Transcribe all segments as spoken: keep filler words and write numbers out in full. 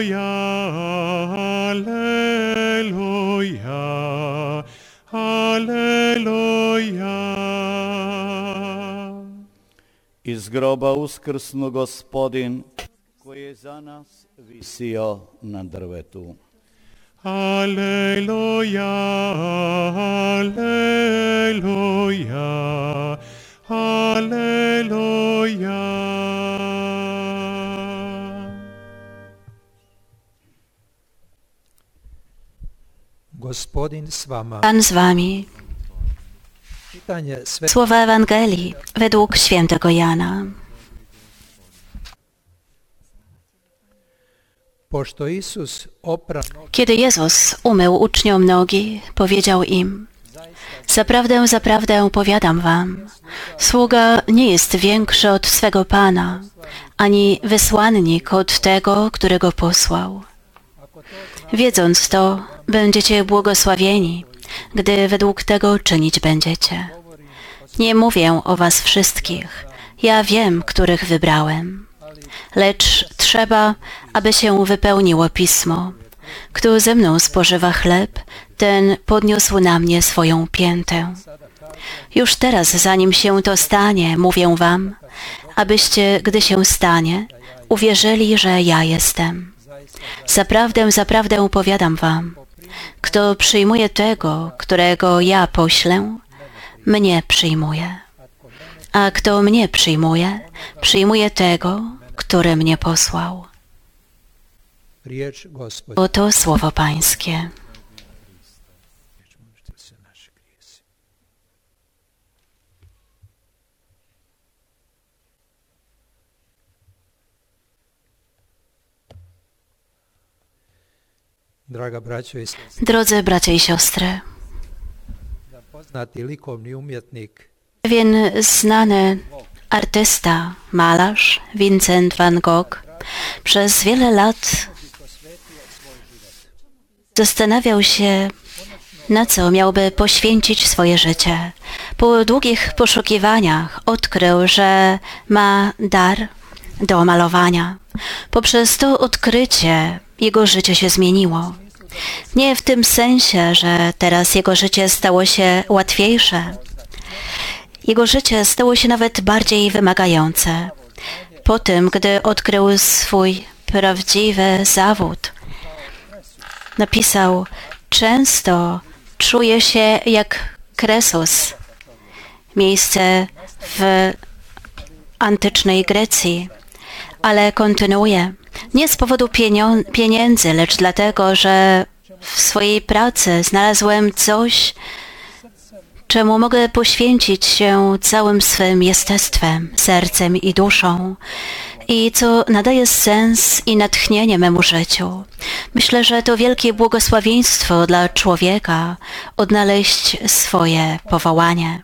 Alleluja, alleluja, alleluja. I z groba uskrsnu Gospodin, koji je za nas visio na drvetu. Alleluja, alleluja, alleluja. Gospodin z wami. Pan z wami. Słowa Ewangelii według świętego Jana. Kiedy Jezus umył uczniom nogi, powiedział im: Zaprawdę, zaprawdę powiadam wam, sługa nie jest większy od swego Pana, ani wysłannik od tego, który go posłał. Wiedząc to, będziecie błogosławieni, gdy według tego czynić będziecie. Nie mówię o was wszystkich, ja wiem, których wybrałem. Lecz trzeba, aby się wypełniło Pismo. Kto ze mną spożywa chleb, ten podniósł na mnie swoją piętę. Już teraz, zanim się to stanie, mówię wam, abyście, gdy się stanie, uwierzyli, że ja jestem. Zaprawdę, zaprawdę powiadam wam, kto przyjmuje tego, którego ja poślę, mnie przyjmuje. A kto mnie przyjmuje, przyjmuje tego, który mnie posłał. Oto słowo Pańskie. Drodzy bracia i siostry, pewien znany artysta, malarz Vincent van Gogh przez wiele lat zastanawiał się, na co miałby poświęcić swoje życie. Po długich poszukiwaniach odkrył, że ma dar do malowania. Poprzez to odkrycie jego życie się zmieniło. Nie w tym sensie, że teraz jego życie stało się łatwiejsze. Jego życie stało się nawet bardziej wymagające. Po tym, gdy odkrył swój prawdziwy zawód, napisał: często czuję się jak Kresus, miejsce w antycznej Grecji, ale kontynuuje. Nie z powodu pieniędzy, lecz dlatego, że w swojej pracy znalazłem coś, czemu mogę poświęcić się całym swym jestestwem, sercem i duszą, i co nadaje sens i natchnienie memu życiu. Myślę, że to wielkie błogosławieństwo dla człowieka odnaleźć swoje powołanie.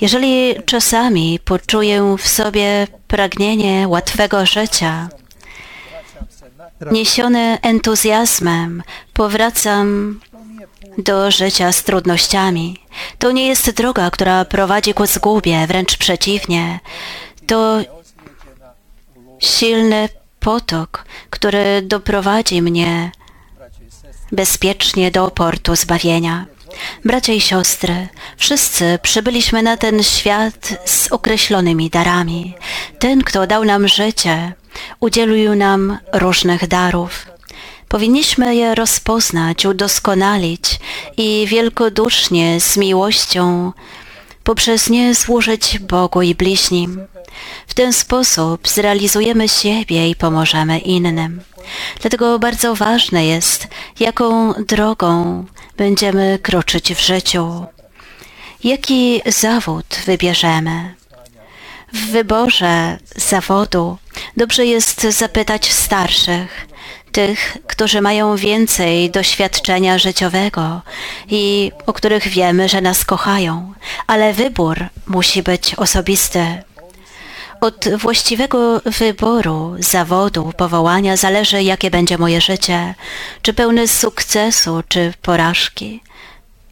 Jeżeli czasami poczuję w sobie pragnienie łatwego życia, niesiony entuzjazmem, powracam do życia z trudnościami. To nie jest droga, która prowadzi ku zgubie, wręcz przeciwnie. To silny potok, który doprowadzi mnie bezpiecznie do portu zbawienia. Bracia i siostry, wszyscy przybyliśmy na ten świat z określonymi darami. Ten, kto dał nam życie, udzielił nam różnych darów. Powinniśmy je rozpoznać, udoskonalić i wielkodusznie, z miłością, poprzez nie służyć Bogu i bliźnim. W ten sposób zrealizujemy siebie i pomożemy innym. Dlatego bardzo ważne jest, jaką drogą będziemy kroczyć w życiu, jaki zawód wybierzemy. W wyborze zawodu dobrze jest zapytać starszych, tych, którzy mają więcej doświadczenia życiowego i o których wiemy, że nas kochają, ale wybór musi być osobisty. Od właściwego wyboru zawodu, powołania zależy, jakie będzie moje życie, czy pełne sukcesu, czy porażki,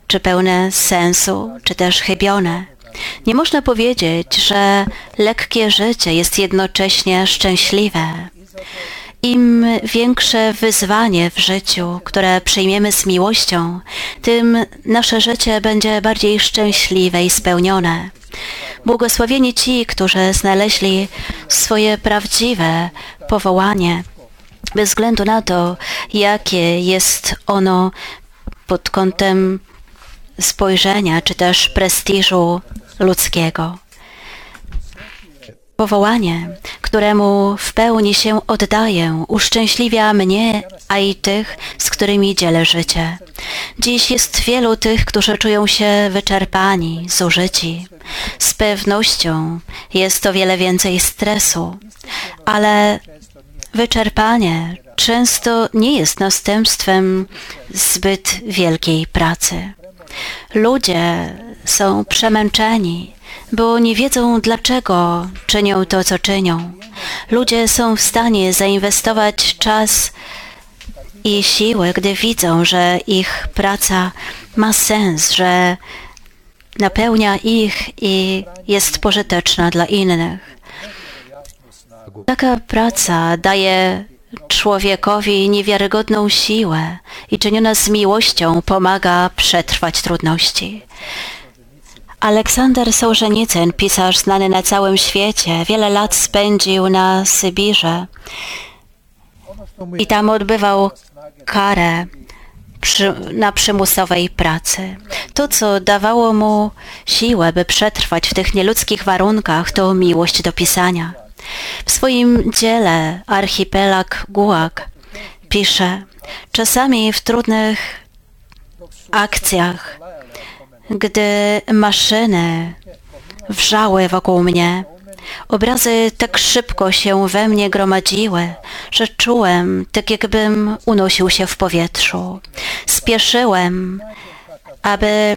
czy pełne sensu, czy też chybione. Nie można powiedzieć, że lekkie życie jest jednocześnie szczęśliwe. Im większe wyzwanie w życiu, które przyjmiemy z miłością, tym nasze życie będzie bardziej szczęśliwe i spełnione. Błogosławieni ci, którzy znaleźli swoje prawdziwe powołanie, bez względu na to, jakie jest ono pod kątem spojrzenia czy też prestiżu ludzkiego. Powołanie, któremu w pełni się oddaję, uszczęśliwia mnie, a i tych, z którymi dzielę życie. Dziś jest wielu tych, którzy czują się wyczerpani, zużyci. Z pewnością jest o wiele więcej stresu, ale wyczerpanie często nie jest następstwem zbyt wielkiej pracy. Ludzie są przemęczeni, bo nie wiedzą, dlaczego czynią to, co czynią. Ludzie są w stanie zainwestować czas i siły, gdy widzą, że ich praca ma sens, że napełnia ich i jest pożyteczna dla innych. Taka praca daje człowiekowi niewiarygodną siłę i czyniona z miłością pomaga przetrwać trudności. Aleksander Sołżenicyn, pisarz znany na całym świecie, wiele lat spędził na Sybirze i tam odbywał karę przy, na przymusowej pracy. To, co dawało mu siłę, by przetrwać w tych nieludzkich warunkach, to miłość do pisania. W swoim dziele Archipelag Gułag pisze: czasami w trudnych akcjach, gdy maszyny wrzały wokół mnie, obrazy tak szybko się we mnie gromadziły, że czułem, tak jakbym unosił się w powietrzu. Spieszyłem, aby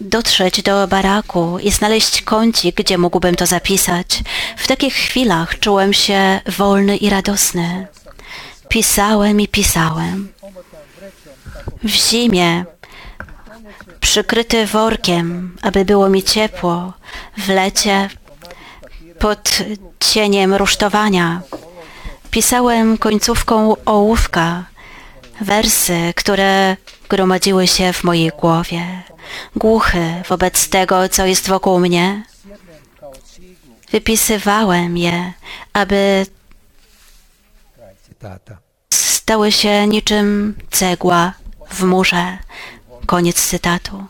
dotrzeć do baraku i znaleźć kącik, gdzie mógłbym to zapisać. W takich chwilach czułem się wolny i radosny. Pisałem i pisałem. W zimie, przykryty workiem, aby było mi ciepło, w lecie, pod cieniem rusztowania. Pisałem końcówką ołówka wersy, które gromadziły się w mojej głowie. Głuchy wobec tego, co jest wokół mnie, wypisywałem je, aby stały się niczym cegła w murze. Koniec cytatu.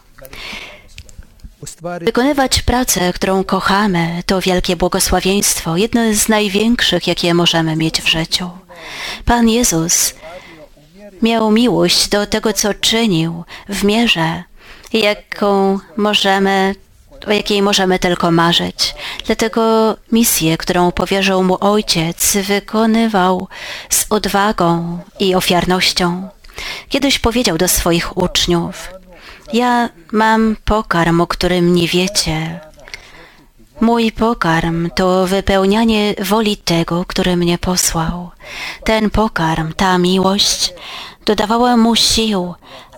Wykonywać pracę, którą kochamy, to wielkie błogosławieństwo, jedno z największych, jakie możemy mieć w życiu. Pan Jezus miał miłość do tego, co czynił, w mierze, jaką możemy, o jakiej możemy tylko marzyć. Dlatego misję, którą powierzył mu Ojciec, wykonywał z odwagą i ofiarnością. Kiedyś powiedział do swoich uczniów: ja mam pokarm, o którym nie wiecie. Mój pokarm to wypełnianie woli tego, który mnie posłał. Ten pokarm, ta miłość dodawała mu sił,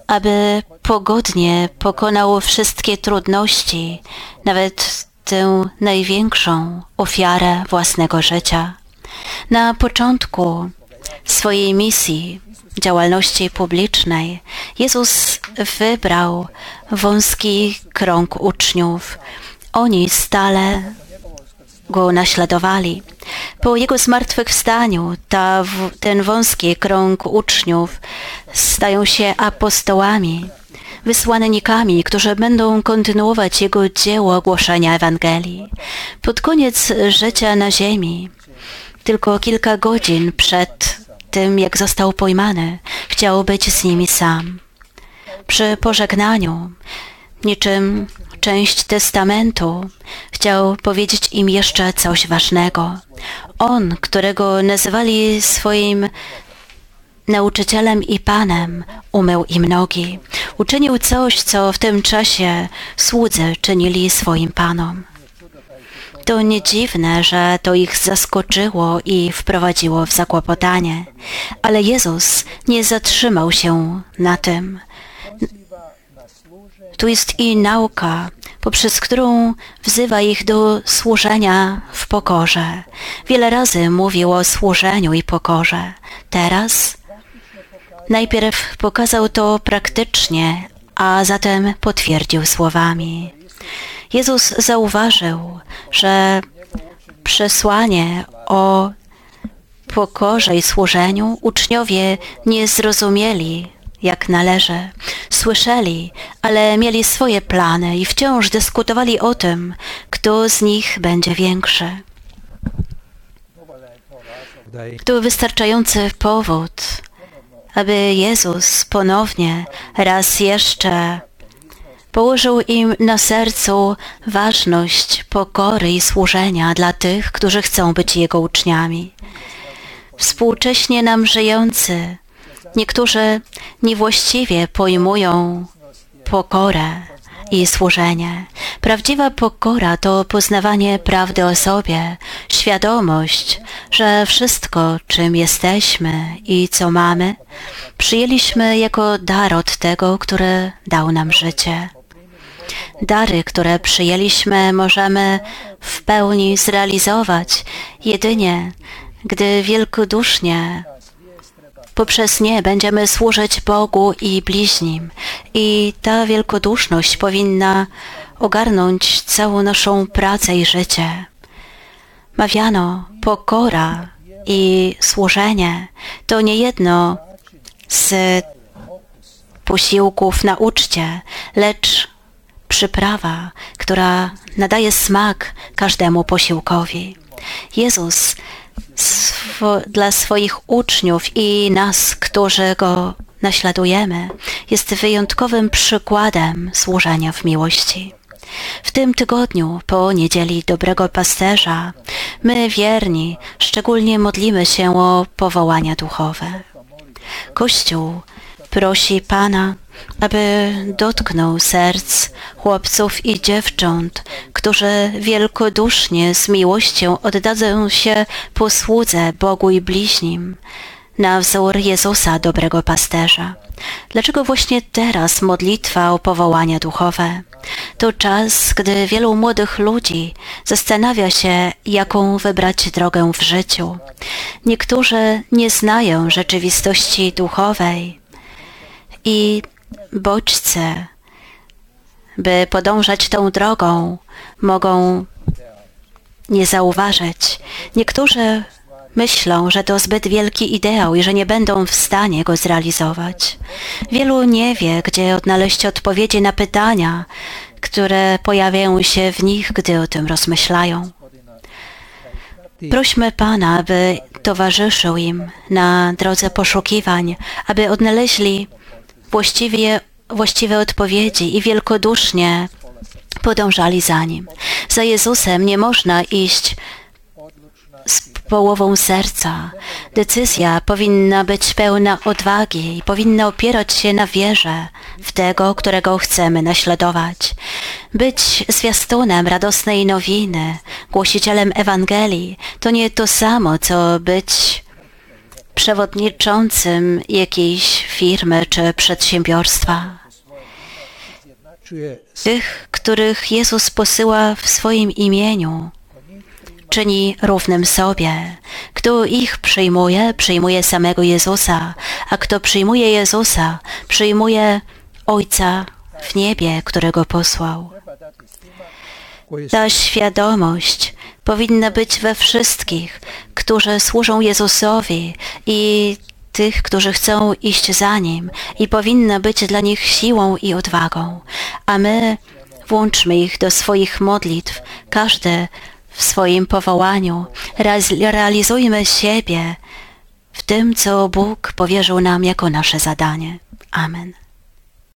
aby pogodnie pokonał wszystkie trudności, nawet tę największą ofiarę własnego życia. Na początku swojej misji, działalności publicznej, Jezus wybrał wąski krąg uczniów. Oni stale Go naśladowali. Po Jego zmartwychwstaniu ta, ten wąski krąg uczniów stają się apostołami, wysłannikami, którzy będą kontynuować Jego dzieło głoszenia Ewangelii. Pod koniec życia na ziemi, tylko kilka godzin przed tym, jak został pojmany, chciał być z nimi sam. Przy pożegnaniu, niczym część testamentu, chciał powiedzieć im jeszcze coś ważnego. On, którego nazywali swoim nauczycielem i panem, umył im nogi. Uczynił coś, co w tym czasie słudzy czynili swoim panom. To nie dziwne, że to ich zaskoczyło i wprowadziło w zakłopotanie. Ale Jezus nie zatrzymał się na tym. Tu jest i nauka. poprzez którą wzywa ich do służenia w pokorze. Wiele razy mówił o służeniu i pokorze. Teraz najpierw pokazał to praktycznie, a zatem potwierdził słowami. Jezus zauważył, że przesłanie o pokorze i służeniu uczniowie nie zrozumieli jak należy. Słyszeli, ale mieli swoje plany i wciąż dyskutowali o tym, kto z nich będzie większy. To wystarczający powód, aby Jezus ponownie, raz jeszcze położył im na sercu ważność pokory i służenia dla tych, którzy chcą być Jego uczniami. Współcześnie nam żyjący, niektórzy niewłaściwie pojmują pokorę i służenie. Prawdziwa pokora to poznawanie prawdy o sobie, świadomość, że wszystko, czym jesteśmy i co mamy, przyjęliśmy jako dar od tego, który dał nam życie. Dary, które przyjęliśmy, możemy w pełni zrealizować jedynie, gdy wielkodusznie poprzez nie będziemy służyć Bogu i bliźnim. I ta wielkoduszność powinna ogarnąć całą naszą pracę i życie. Mawiano, pokora i służenie to nie jedno z posiłków na uczcie, lecz przyprawa, która nadaje smak każdemu posiłkowi. Jezus Swo- dla swoich uczniów i nas, którzy Go naśladujemy, jest wyjątkowym przykładem służenia w miłości. W tym tygodniu, po Niedzieli Dobrego Pasterza, my wierni szczególnie modlimy się o powołania duchowe. Kościół prosi Pana, aby dotknął serc chłopców i dziewcząt, którzy wielkodusznie z miłością oddadzą się posłudze Bogu i bliźnim, na wzór Jezusa, dobrego pasterza. Dlaczego właśnie teraz modlitwa o powołania duchowe? To czas, gdy wielu młodych ludzi zastanawia się, jaką wybrać drogę w życiu. Niektórzy nie znają rzeczywistości duchowej i bodźce, by podążać tą drogą, mogą nie zauważyć. Niektórzy myślą, że to zbyt wielki ideał i że nie będą w stanie go zrealizować. Wielu nie wie, gdzie odnaleźć odpowiedzi na pytania, które pojawiają się w nich, gdy o tym rozmyślają. Prośmy Pana, aby towarzyszył im na drodze poszukiwań, aby odnaleźli Właściwie, właściwe odpowiedzi i wielkodusznie podążali za Nim. Za Jezusem nie można iść z połową serca. Decyzja powinna być pełna odwagi i powinna opierać się na wierze w Tego, którego chcemy naśladować. Być zwiastunem radosnej nowiny, głosicielem Ewangelii, to nie to samo, co być przewodniczącym jakiejś firmy czy przedsiębiorstwa. Tych, których Jezus posyła w swoim imieniu, czyni równym sobie. Kto ich przyjmuje, przyjmuje samego Jezusa, a kto przyjmuje Jezusa, przyjmuje Ojca w niebie, którego posłał. Ta świadomość powinna być we wszystkich, którzy służą Jezusowi i tych, którzy chcą iść za Nim, i powinna być dla nich siłą i odwagą. A my włączmy ich do swoich modlitw, każdy w swoim powołaniu. Realizujmy siebie w tym, co Bóg powierzył nam jako nasze zadanie. Amen.